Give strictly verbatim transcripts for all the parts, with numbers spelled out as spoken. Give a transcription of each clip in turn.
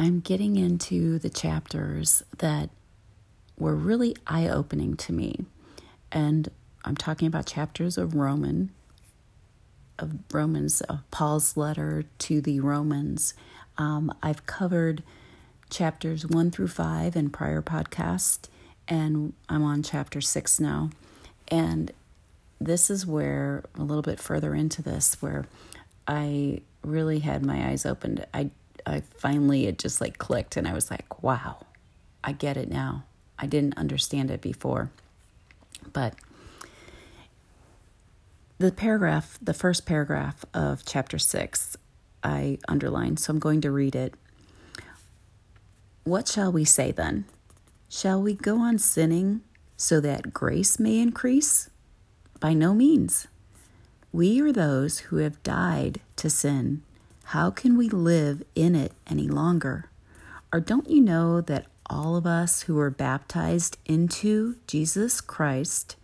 I'm getting into the chapters that were really eye-opening to me. And I'm talking about chapters of Roman, of Romans, of Paul's letter to the Romans. Um, I've covered chapters one through five in prior podcasts, and I'm on chapter six now. And this is where, a little bit further into this, where I really had my eyes opened. I, I finally, it just like clicked, and I was like, wow, I get it now. I didn't understand it before. But the paragraph, the first paragraph of chapter six, I underlined, so I'm going to read it. What shall we say then? Shall we go on sinning so that grace may increase? By no means. We are those who have died to sin. How can we live in it any longer? Or don't you know that all of us who were baptized into Jesus Christ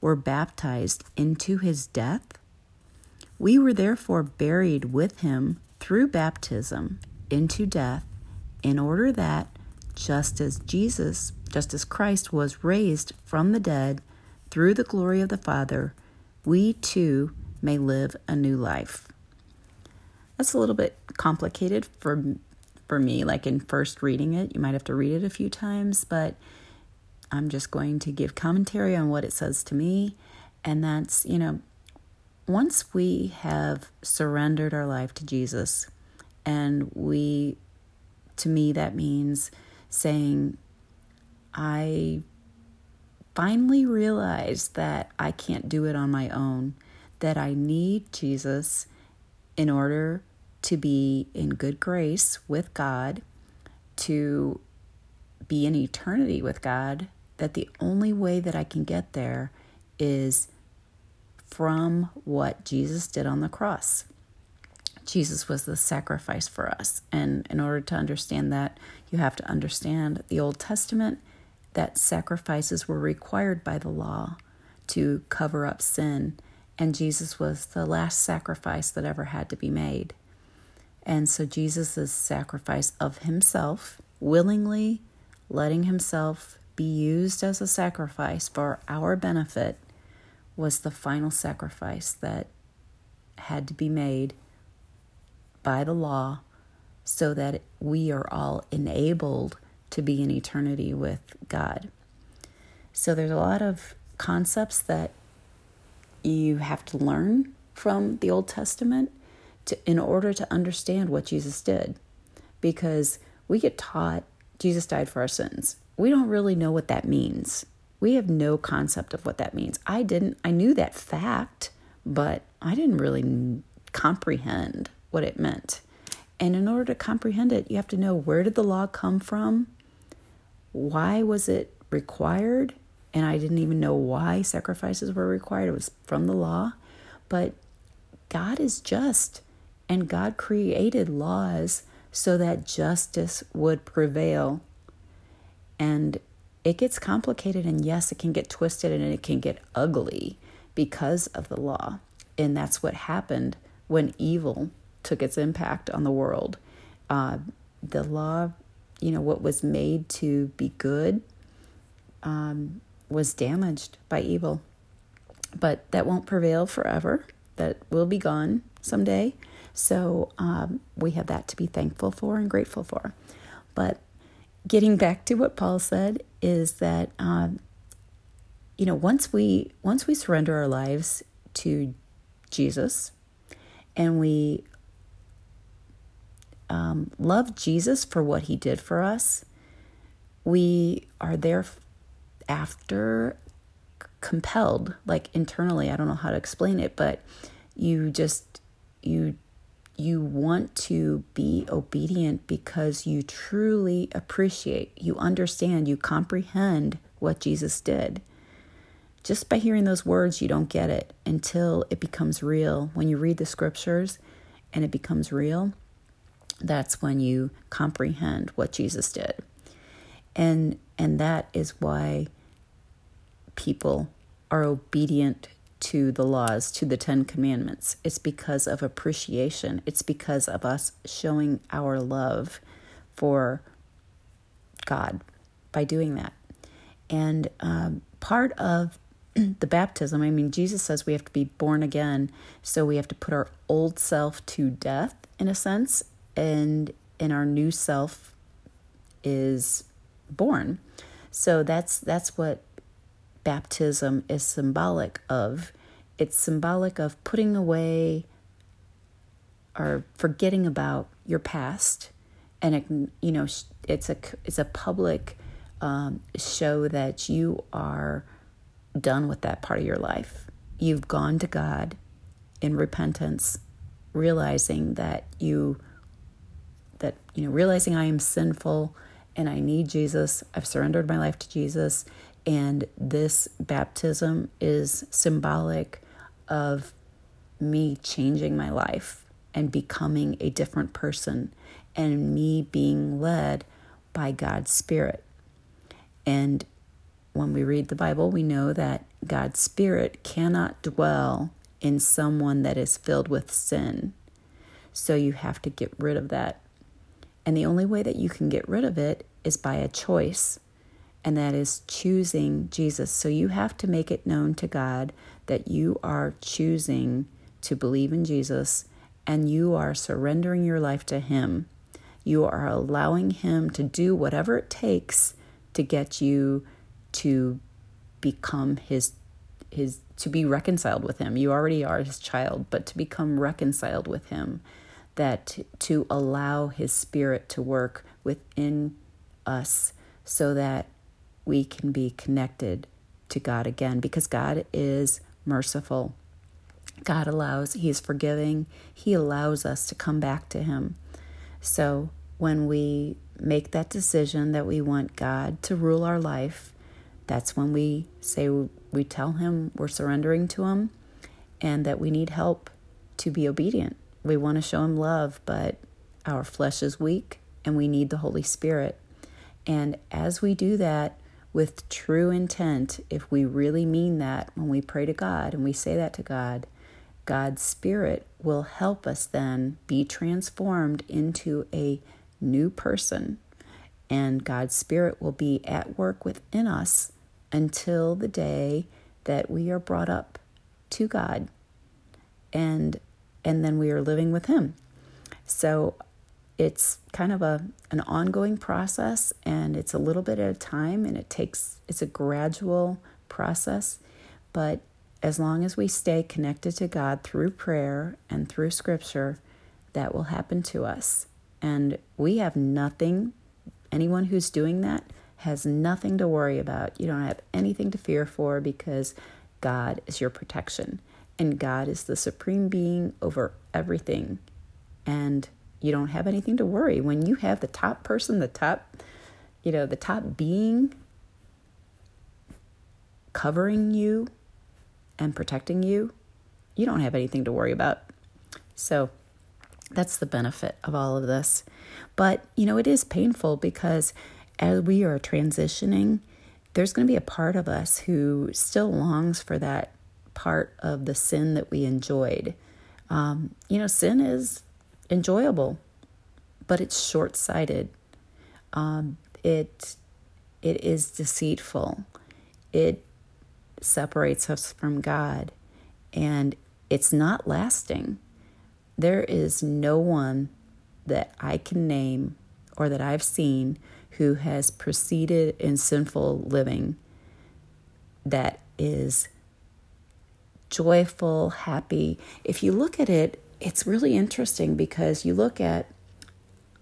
were baptized into his death? We were therefore buried with him through baptism into death, in order that just as Jesus, just as Christ was raised from the dead through the glory of the Father, we too may live a new life. That's a little bit complicated for for me, like in first reading it. You might have to read it a few times, but I'm just going to give commentary on what it says to me. And that's, you know, once we have surrendered our life to Jesus, and we, to me, that means saying, I finally realized that I can't do it on my own, that I need Jesus in order to be in good grace with God, to be in eternity with God, that the only way that I can get there is from what Jesus did on the cross. Jesus was the sacrifice for us. And in order to understand that, you have to understand the Old Testament, that sacrifices were required by the law to cover up sin. And Jesus was the last sacrifice that ever had to be made. And so Jesus' sacrifice of himself, willingly letting himself be used as a sacrifice for our benefit, was the final sacrifice that had to be made by the law, so that we are all enabled to be in eternity with God. So there's a lot of concepts that you have to learn from the Old Testament to, in order to understand what Jesus did. Because we get taught Jesus died for our sins. We don't really know what that means. We have no concept of what that means. I didn't, I knew that fact, but I didn't really comprehend what it meant. And in order to comprehend it, you have to know, where did the law come from? Why was it required? And I didn't even know why sacrifices were required. It was from the law. But God is just, and God created laws so that justice would prevail. And it gets complicated, and yes, it can get twisted, and it can get ugly because of the law. And that's what happened when evil took its impact on the world. Uh, the law, you know, what was made to be good, um, was damaged by evil. But that won't prevail forever. That will be gone someday. So um, we have that to be thankful for and grateful for. But getting back to what Paul said is that, um, you know, once we once we surrender our lives to Jesus, and we um, love Jesus for what he did for us, we are thereafter compelled, like internally, I don't know how to explain it, but you just, you you want to be obedient because you truly appreciate, you understand, you comprehend what Jesus did. Just by hearing those words, you don't get it until it becomes real. When you read the scriptures and it becomes real, that's when you comprehend what Jesus did. And and that is why people are obedient to the laws, to the Ten Commandments. It's because of appreciation. It's because of us showing our love for God by doing that. And um, part of the baptism, I mean, Jesus says we have to be born again, so we have to put our old self to death, in a sense, and and our new self is born. So that's that's what baptism is symbolic of. It's symbolic of putting away or forgetting about your past, and it, you know, it's a it's a public um, show that you are done with that part of your life. You've gone to God in repentance, realizing that you that you know, realizing I am sinful and I need Jesus. I've surrendered my life to Jesus. And this baptism is symbolic of me changing my life and becoming a different person, and me being led by God's Spirit. And when we read the Bible, we know that God's Spirit cannot dwell in someone that is filled with sin. So you have to get rid of that. And the only way that you can get rid of it is by a choice, and that is choosing Jesus. So you have to make it known to God that you are choosing to believe in Jesus, and you are surrendering your life to Him. You are allowing Him to do whatever it takes to get you to become His, His to be reconciled with Him. You already are His child, but to become reconciled with Him, that to allow His Spirit to work within us so that we can be connected to God again, because God is merciful. God allows, He is forgiving. He allows us to come back to Him. So when we make that decision that we want God to rule our life, that's when we say, we tell Him we're surrendering to Him and that we need help to be obedient. We want to show Him love, but our flesh is weak and we need the Holy Spirit. And as we do that with true intent, if we really mean that when we pray to God and we say that to God, God's Spirit will help us then be transformed into a new person. And God's Spirit will be at work within us until the day that we are brought up to God. And and then we are living with Him. So it's kind of a an ongoing process, and it's a little bit at a time, and it takes it's a gradual process. But as long as we stay connected to God through prayer and through Scripture, that will happen to us. And we have nothing, anyone who's doing that has nothing to worry about. You don't have anything to fear for, because God is your protection. And God is the supreme being over everything. And you don't have anything to worry. When you have the top person, the top, you know, the top being covering you and protecting you, you don't have anything to worry about. So that's the benefit of all of this. But, you know, it is painful, because as we are transitioning, there's going to be a part of us who still longs for that part of the sin that we enjoyed. Um, you know, sin is enjoyable, but it's short-sighted. Um, it it is deceitful. It separates us from God, and it's not lasting. There is no one that I can name or that I've seen who has proceeded in sinful living that is joyful, happy. If you look at it, it's really interesting, because you look at,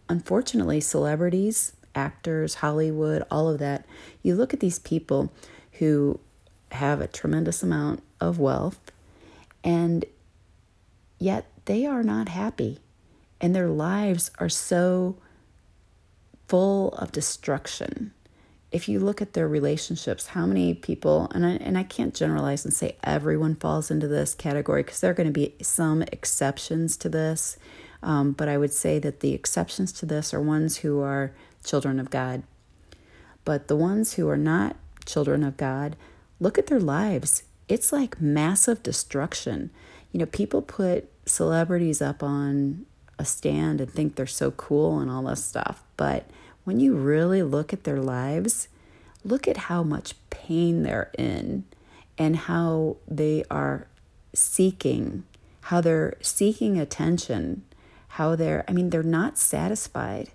unfortunately, celebrities, actors, Hollywood, all of that. You look at these people who have a tremendous amount of wealth, and yet they are not happy, and their lives are so full of destruction. If you look at their relationships, how many people, and I, and I can't generalize and say everyone falls into this category, because there are going to be some exceptions to this, um, but I would say that the exceptions to this are ones who are children of God. But the ones who are not children of God, look at their lives. It's like massive destruction. You know, people put celebrities up on a stand and think they're so cool and all this stuff. But when you really look at their lives, look at how much pain they're in and how they are seeking, how they're seeking attention, how they're, I mean, they're not satisfied.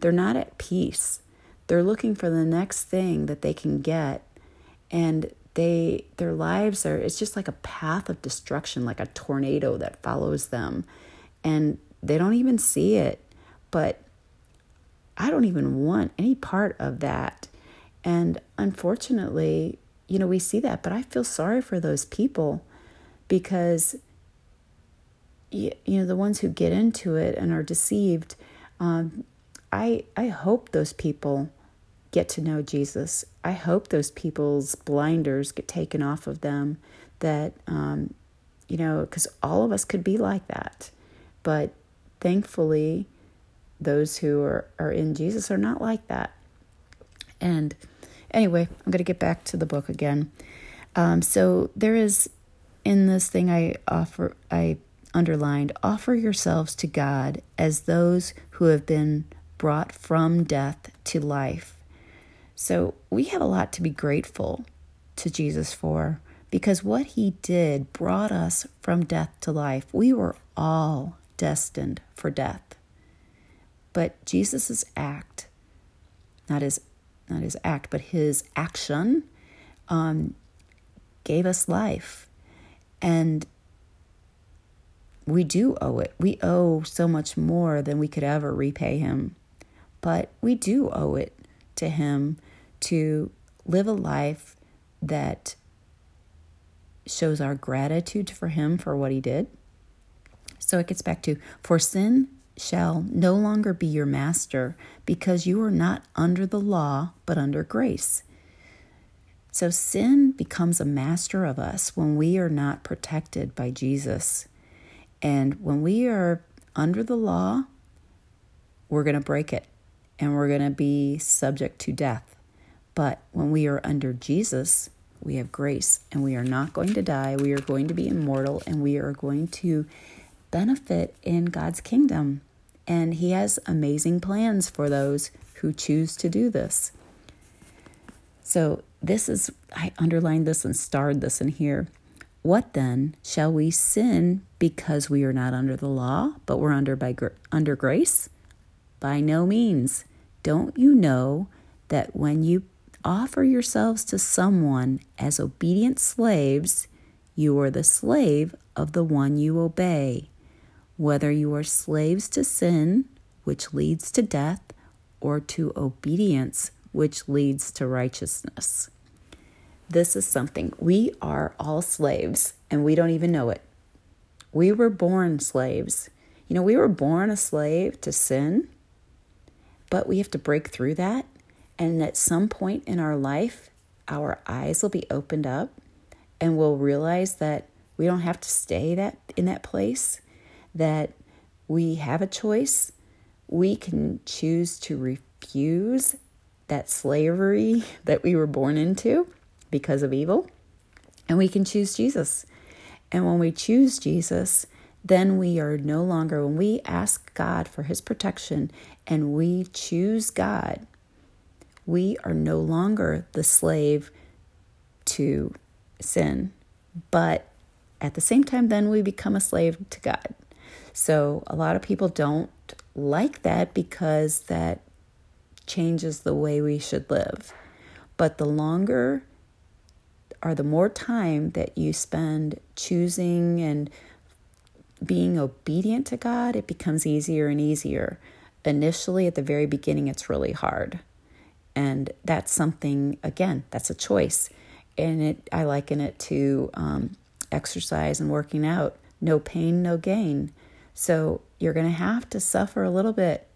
They're not at peace. They're looking for the next thing that they can get. And they, their lives are, it's just like a path of destruction, like a tornado that follows them. And they don't even see it. But I don't even want any part of that. And unfortunately, you know, we see that, but I feel sorry for those people because, you, you know, the ones who get into it and are deceived, um, I I hope those people get to know Jesus. I hope those people's blinders get taken off of them that, um, you know, because all of us could be like that. But thankfully, those who are, are in Jesus are not like that. And anyway, I'm going to get back to the book again. Um, so there is in this thing I offer, I underlined, offer yourselves to God as those who have been brought from death to life. So we have a lot to be grateful to Jesus for because what he did brought us from death to life. We were all destined for death. But Jesus's act, not his not his act, but his action, um, gave us life. And we do owe it. We owe so much more than we could ever repay him. But we do owe it to him to live a life that shows our gratitude for him for what he did. So it gets back to, for sin shall no longer be your master because you are not under the law, but under grace. So sin becomes a master of us when we are not protected by Jesus. And when we are under the law, we're going to break it and we're going to be subject to death. But when we are under Jesus, we have grace and we are not going to die. We are going to be immortal and we are going to benefit in God's kingdom. And he has amazing plans for those who choose to do this. So this is, I underlined this and starred this in here. What then? Shall we sin because we are not under the law, but we're under by under grace? By no means. Don't you know that when you offer yourselves to someone as obedient slaves, you are the slave of the one you obey, whether you are slaves to sin, which leads to death, or to obedience, which leads to righteousness. This is something. We are all slaves, and we don't even know it. We were born slaves. You know, we were born a slave to sin, but we have to break through that. And at some point in our life, our eyes will be opened up, and we'll realize that we don't have to stay that in that place, that we have a choice. We can choose to refuse that slavery that we were born into because of evil, and we can choose Jesus. And when we choose Jesus, then we are no longer, when we ask God for his protection and we choose God, we are no longer the slave to sin. But at the same time, then we become a slave to God. So a lot of people don't like that because that changes the way we should live. But the longer or the more time that you spend choosing and being obedient to God, it becomes easier and easier. Initially, at the very beginning, it's really hard. And that's something, again, that's a choice. And it, I liken it to um, exercise and working out. No pain, no gain. So you're going to have to suffer a little bit.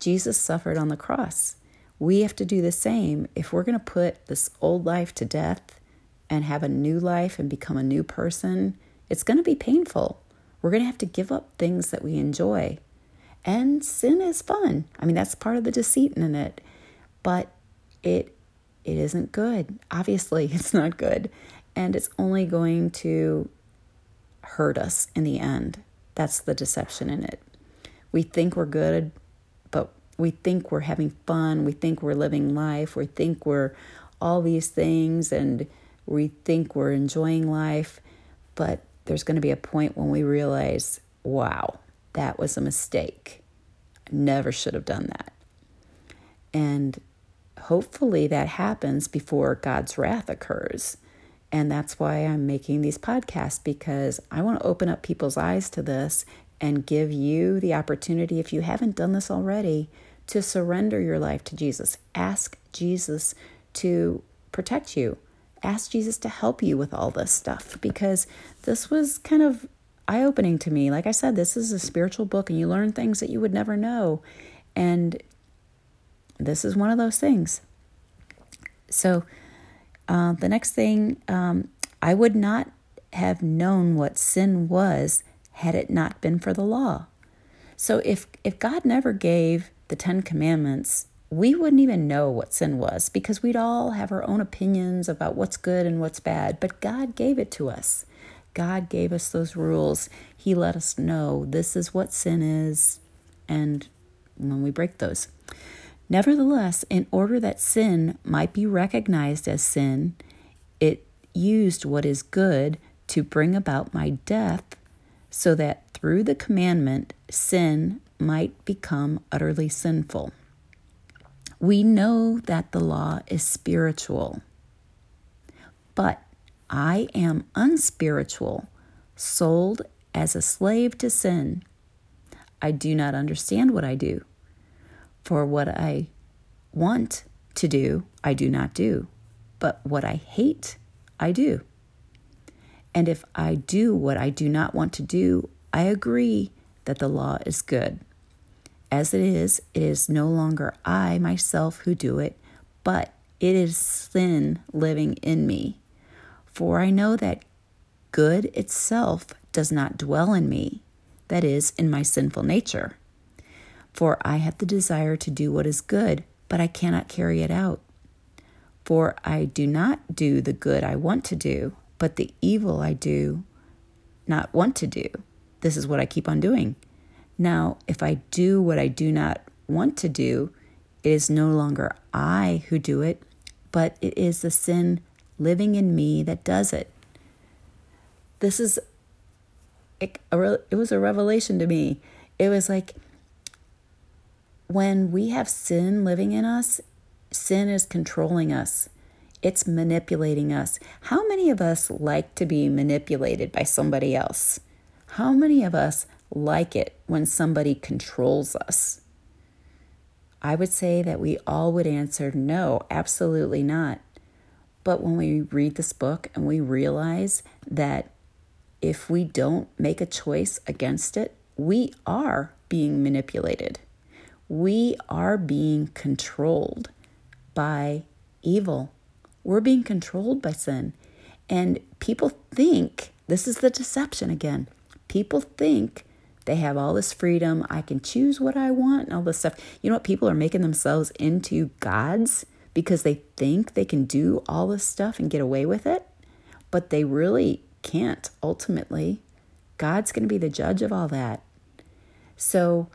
Jesus suffered on the cross. We have to do the same. If we're going to put this old life to death and have a new life and become a new person, it's going to be painful. We're going to have to give up things that we enjoy. And sin is fun. I mean, that's part of the deceit in it. But it It isn't good. Obviously, it's not good. And it's only going to hurt us in the end. That's the deception in it. We think we're good, but we think we're having fun. We think we're living life. We think we're all these things, and we think we're enjoying life. But there's going to be a point when we realize, wow, that was a mistake. I never should have done that. And hopefully that happens before God's wrath occurs. And that's why I'm making these podcasts, because I want to open up people's eyes to this and give you the opportunity, if you haven't done this already, to surrender your life to Jesus. Ask Jesus to protect you. Ask Jesus to help you with all this stuff, because this was kind of eye-opening to me. Like I said, this is a spiritual book, and you learn things that you would never know. And this is one of those things. So Uh, the next thing, um, I would not have known what sin was had it not been for the law. So if if God never gave the Ten Commandments, we wouldn't even know what sin was, because we'd all have our own opinions about what's good and what's bad. But God gave it to us. God gave us those rules. He let us know this is what sin is, and when we break those. Nevertheless, in order that sin might be recognized as sin, it used what is good to bring about my death, so that through the commandment, sin might become utterly sinful. We know that the law is spiritual, but I am unspiritual, sold as a slave to sin. I do not understand what I do. For what I want to do, I do not do. But what I hate, I do. And if I do what I do not want to do, I agree that the law is good. As it is, it is no longer I myself who do it, but it is sin living in me. For I know that good itself does not dwell in me, that is, in my sinful nature. For I have the desire to do what is good, but I cannot carry it out. For I do not do the good I want to do, but the evil I do not want to do. This is what I keep on doing. Now, if I do what I do not want to do, it is no longer I who do it, but it is the sin living in me that does it. This is, it, it was a revelation to me. It was like, when we have sin living in us, sin is controlling us. It's manipulating us. How many of us like to be manipulated by somebody else? How many of us like it when somebody controls us? I would say that we all would answer, no, absolutely not. But when we read this book and we realize that if we don't make a choice against it, we are being manipulated. We are being controlled by evil. We're being controlled by sin. And people think, this is the deception again. People think they have all this freedom. I can choose what I want and all this stuff. You know what? People are making themselves into gods because they think they can do all this stuff and get away with it. But they really can't, ultimately. God's going to be the judge of all that. So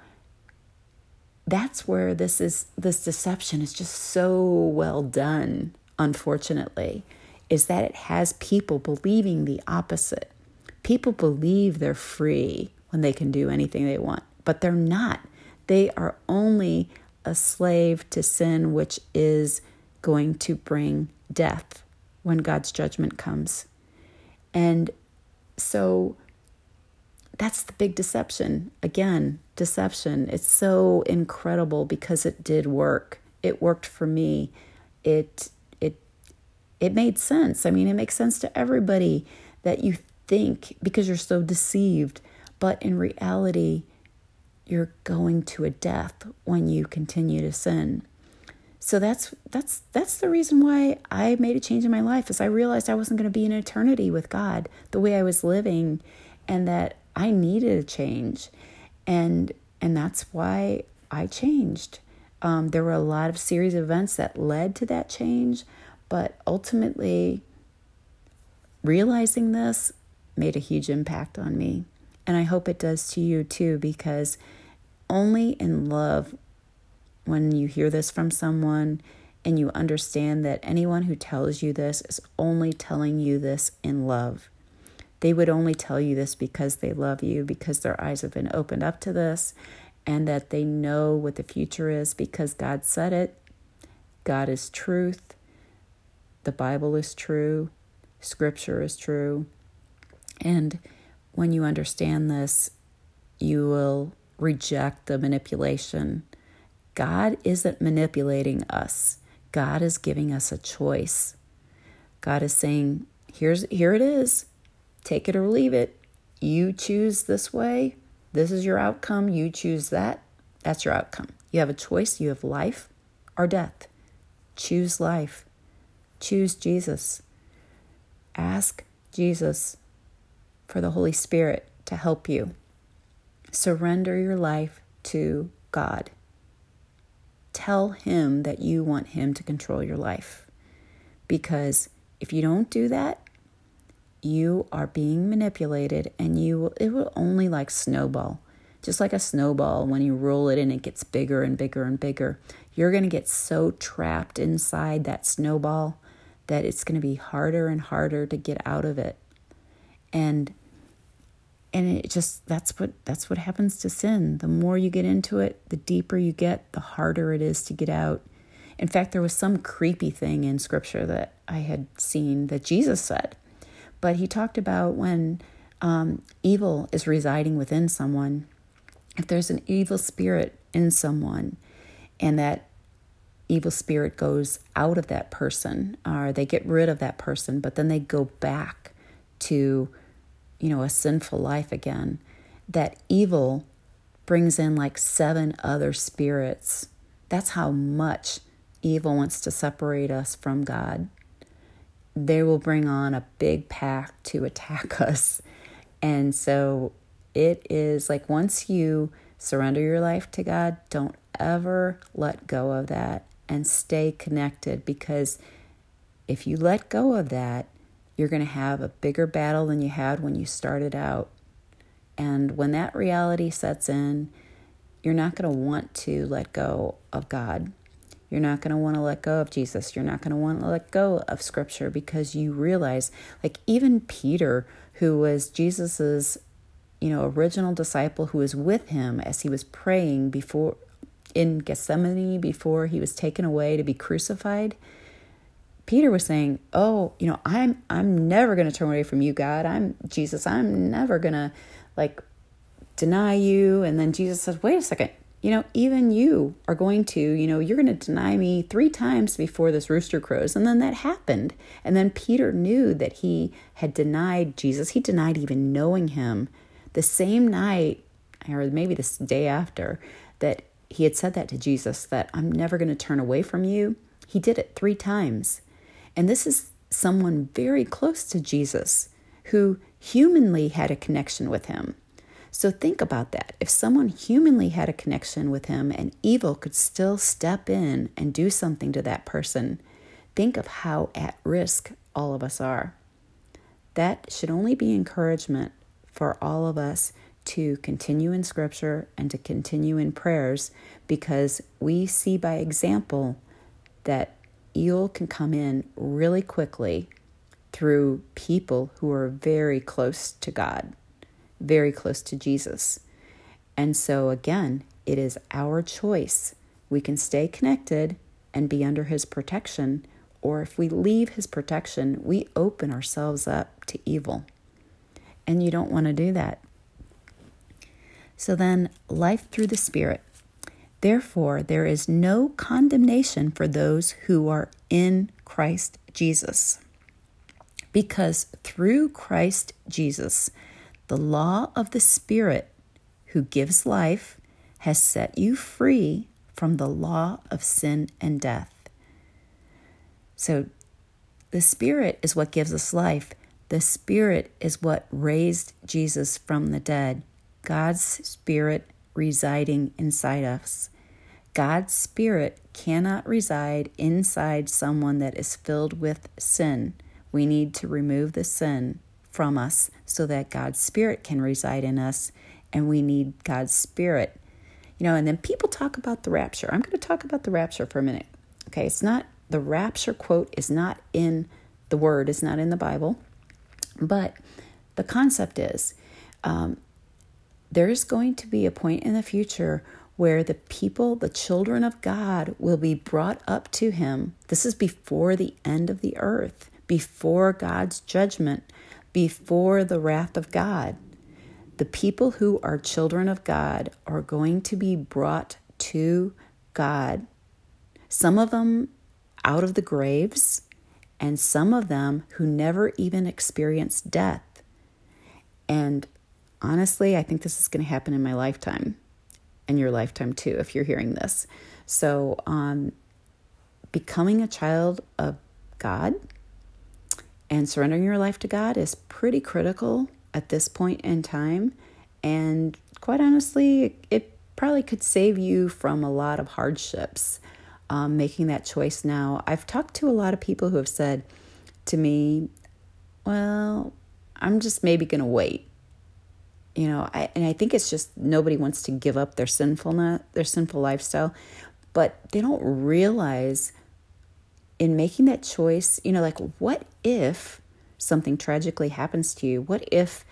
that's where this is. This deception is just so well done, unfortunately, is that it has people believing the opposite. People believe they're free when they can do anything they want, but they're not. They are only a slave to sin, which is going to bring death when God's judgment comes. And so that's the big deception. Again, deception. It's so incredible because it did work. It worked for me. It it it made sense. I mean, it makes sense to everybody that you think, because you're so deceived. But in reality, you're going to a death when you continue to sin. So that's that's that's the reason why I made a change in my life, is I realized I wasn't going to be in eternity with God the way I was living, and that I needed a change, and and that's why I changed. Um, there were a lot of series of events that led to that change, but ultimately realizing this made a huge impact on me, and I hope it does to you too, because only in love. When you hear this from someone and you understand that anyone who tells you this is only telling you this in love. They would only tell you this because they love you, because their eyes have been opened up to this, and that they know what the future is because God said it. God is truth. The Bible is true. Scripture is true. And when you understand this, you will reject the manipulation. God isn't manipulating us. God is giving us a choice. God is saying, "Here's here it is. Take it or leave it. You choose this way. This is your outcome. You choose that. That's your outcome. You have a choice. You have life or death. Choose life. Choose Jesus. Ask Jesus for the Holy Spirit to help you. Surrender your life to God. Tell him that you want him to control your life. Because if you don't do that, you are being manipulated, and you will, it will only like snowball. Just like a snowball, when you roll it in, it gets bigger and bigger and bigger. You're going to get so trapped inside that snowball that it's going to be harder and harder to get out of it. And and it just that's what that's what happens to sin. The more you get into it, the deeper you get, the harder it is to get out. In fact, there was some creepy thing in Scripture that I had seen that Jesus said. But he talked about when um, evil is residing within someone, if there's an evil spirit in someone and that evil spirit goes out of that person, or they get rid of that person, but then they go back to, you know, a sinful life again, that evil brings in like seven other spirits. That's how much evil wants to separate us from God. They will bring on a big pack to attack us. And so it is like, once you surrender your life to God, don't ever let go of that and stay connected, because if you let go of that, you're going to have a bigger battle than you had when you started out. And when that reality sets in, you're not going to want to let go of God. You're not going to want to let go of Jesus. You're not going to want to let go of Scripture, because you realize, like even Peter, who was Jesus's, you know, original disciple, who was with him as he was praying before in Gethsemane before he was taken away to be crucified. Peter was saying, "Oh, you know, I'm I'm never going to turn away from you, God. I'm Jesus. I'm never going to like deny you." And then Jesus says, "Wait a second. You know, even you are going to, you know, you're going to deny me three times before this rooster crows." And then that happened. And then Peter knew that he had denied Jesus. He denied even knowing him the same night, or maybe this day after, that he had said that to Jesus, that "I'm never going to turn away from you." He did it three times. And this is someone very close to Jesus who humanly had a connection with him. So think about that. If someone humanly had a connection with him and evil could still step in and do something to that person, think of how at risk all of us are. That should only be encouragement for all of us to continue in Scripture and to continue in prayers, because we see by example that evil can come in really quickly through people who are very close to God, very close to Jesus. And so again, it is our choice. We can stay connected and be under his protection, or if we leave his protection, we open ourselves up to evil. And you don't want to do that. So then, life through the Spirit. Therefore, there is no condemnation for those who are in Christ Jesus. Because through Christ Jesus, the law of the Spirit who gives life has set you free from the law of sin and death. So the Spirit is what gives us life. The Spirit is what raised Jesus from the dead. God's Spirit residing inside us. God's Spirit cannot reside inside someone that is filled with sin. We need to remove the sin from us so that God's Spirit can reside in us, and we need God's Spirit. You know, and then people talk about the rapture. I'm going to talk about the rapture for a minute. Okay, it's not, the rapture quote is not in the Word. It's not in the Bible. But the concept is um, there's going to be a point in the future where the people, the children of God, will be brought up to Him. This is before the end of the earth, before God's judgment, before the wrath of God. The people who are children of God are going to be brought to God. Some of them out of the graves, and some of them who never even experienced death. And honestly, I think this is going to happen in my lifetime, in your lifetime too, if you're hearing this. So um, becoming a child of God and surrendering your life to God is pretty critical at this point in time. And quite honestly, it probably could save you from a lot of hardships, um, making that choice now. I've talked to a lot of people who have said to me, well, I'm just maybe going to wait. You know, I, and I think it's just nobody wants to give up their sinfulness, their sinful lifestyle, but they don't realize in making that choice, you know, like, what if something tragically happens to you? What if,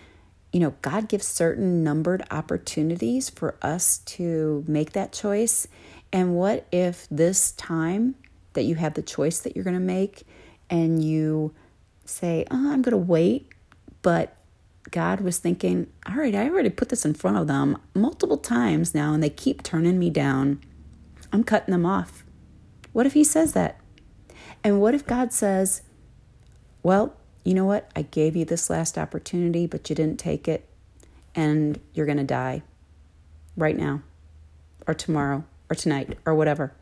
you know, God gives certain numbered opportunities for us to make that choice? And what if this time that you have the choice that you're going to make and you say, oh, I'm going to wait, but God was thinking, all right, I already put this in front of them multiple times now, and they keep turning me down. I'm cutting them off. What if He says that? And what if God says, well, you know what? I gave you this last opportunity, but you didn't take it, and you're going to die right now or tomorrow or tonight or whatever.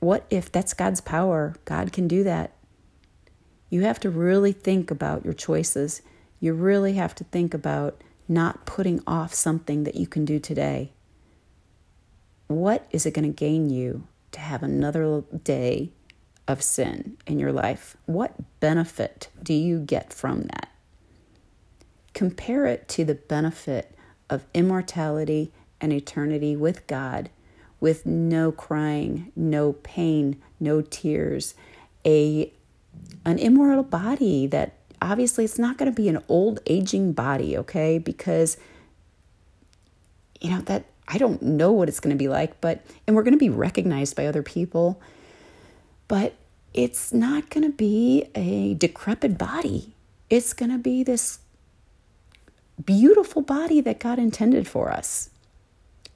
What if that's God's power? God can do that. You have to really think about your choices. You really have to think about not putting off something that you can do today. What is it going to gain you to have another day of sin in your life? What benefit do you get from that? Compare it to the benefit of immortality and eternity with God, with no crying, no pain, no tears, a an immortal body that obviously, it's not going to be an old aging body, okay? Because, you know, that I don't know what it's going to be like, but, and we're going to be recognized by other people, but it's not going to be a decrepit body. It's going to be this beautiful body that God intended for us.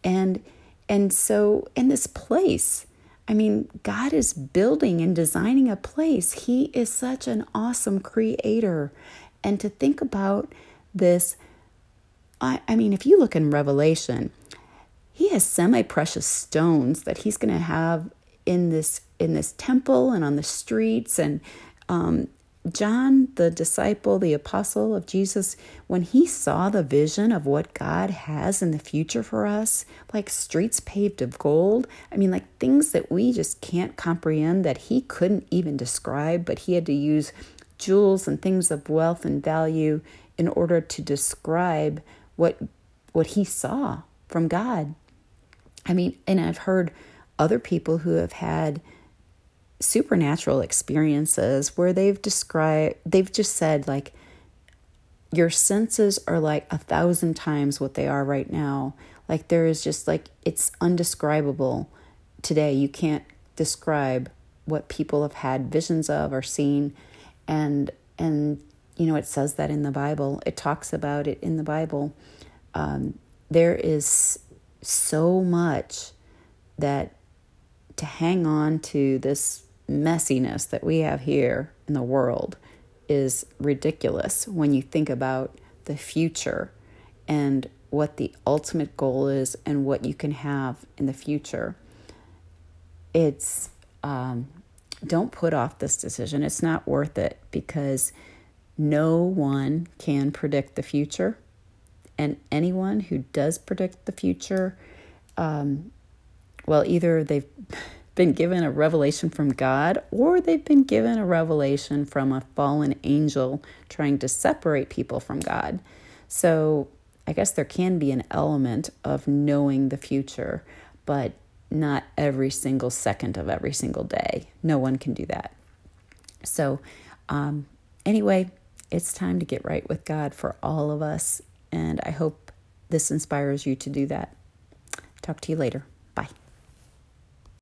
And, and so in this place, I mean, God is building and designing a place. He is such an awesome creator. And to think about this, I, I mean, if you look in Revelation, He has semi-precious stones that He's going to have in this in this temple and on the streets. And um, John, the disciple, the apostle of Jesus, when he saw the vision of what God has in the future for us, like streets paved of gold, I mean, like things that we just can't comprehend, that he couldn't even describe, but he had to use jewels and things of wealth and value in order to describe what what he saw from God. I mean, and I've heard other people who have had supernatural experiences where they've described, they've just said, like, your senses are like a thousand times what they are right now. Like, there is just like, it's undescribable today. You can't describe what people have had visions of or seen. And, and, you know, it says that in the Bible, it talks about it in the Bible. Um, there is so much that to hang on to this messiness that we have here in the world is ridiculous when you think about the future and what the ultimate goal is and what you can have in the future. It's, um, don't put off this decision. It's not worth it, because no one can predict the future. And anyone who does predict the future, um, well, either they've been given a revelation from God, or they've been given a revelation from a fallen angel trying to separate people from God. So I guess there can be an element of knowing the future, but not every single second of every single day. No one can do that. So um, anyway, it's time to get right with God for all of us, and I hope this inspires you to do that. Talk to you later.